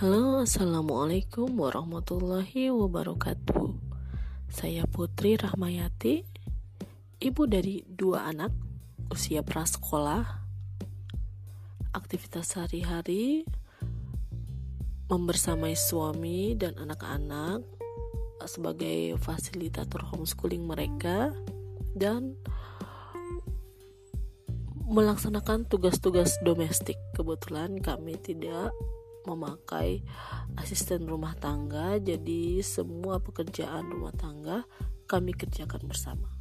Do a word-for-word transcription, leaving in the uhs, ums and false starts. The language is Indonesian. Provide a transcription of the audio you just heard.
Halo, assalamualaikum warahmatullahi wabarakatuh. Saya Putri Rahmayati, ibu dari dua anak usia prasekolah. Aktivitas sehari-hari membersamai suami dan anak-anak sebagai fasilitator homeschooling mereka dan melaksanakan tugas-tugas domestik. Kebetulan kami tidak memakai asisten rumah tangga, jadi semua pekerjaan rumah tangga kami kerjakan bersama.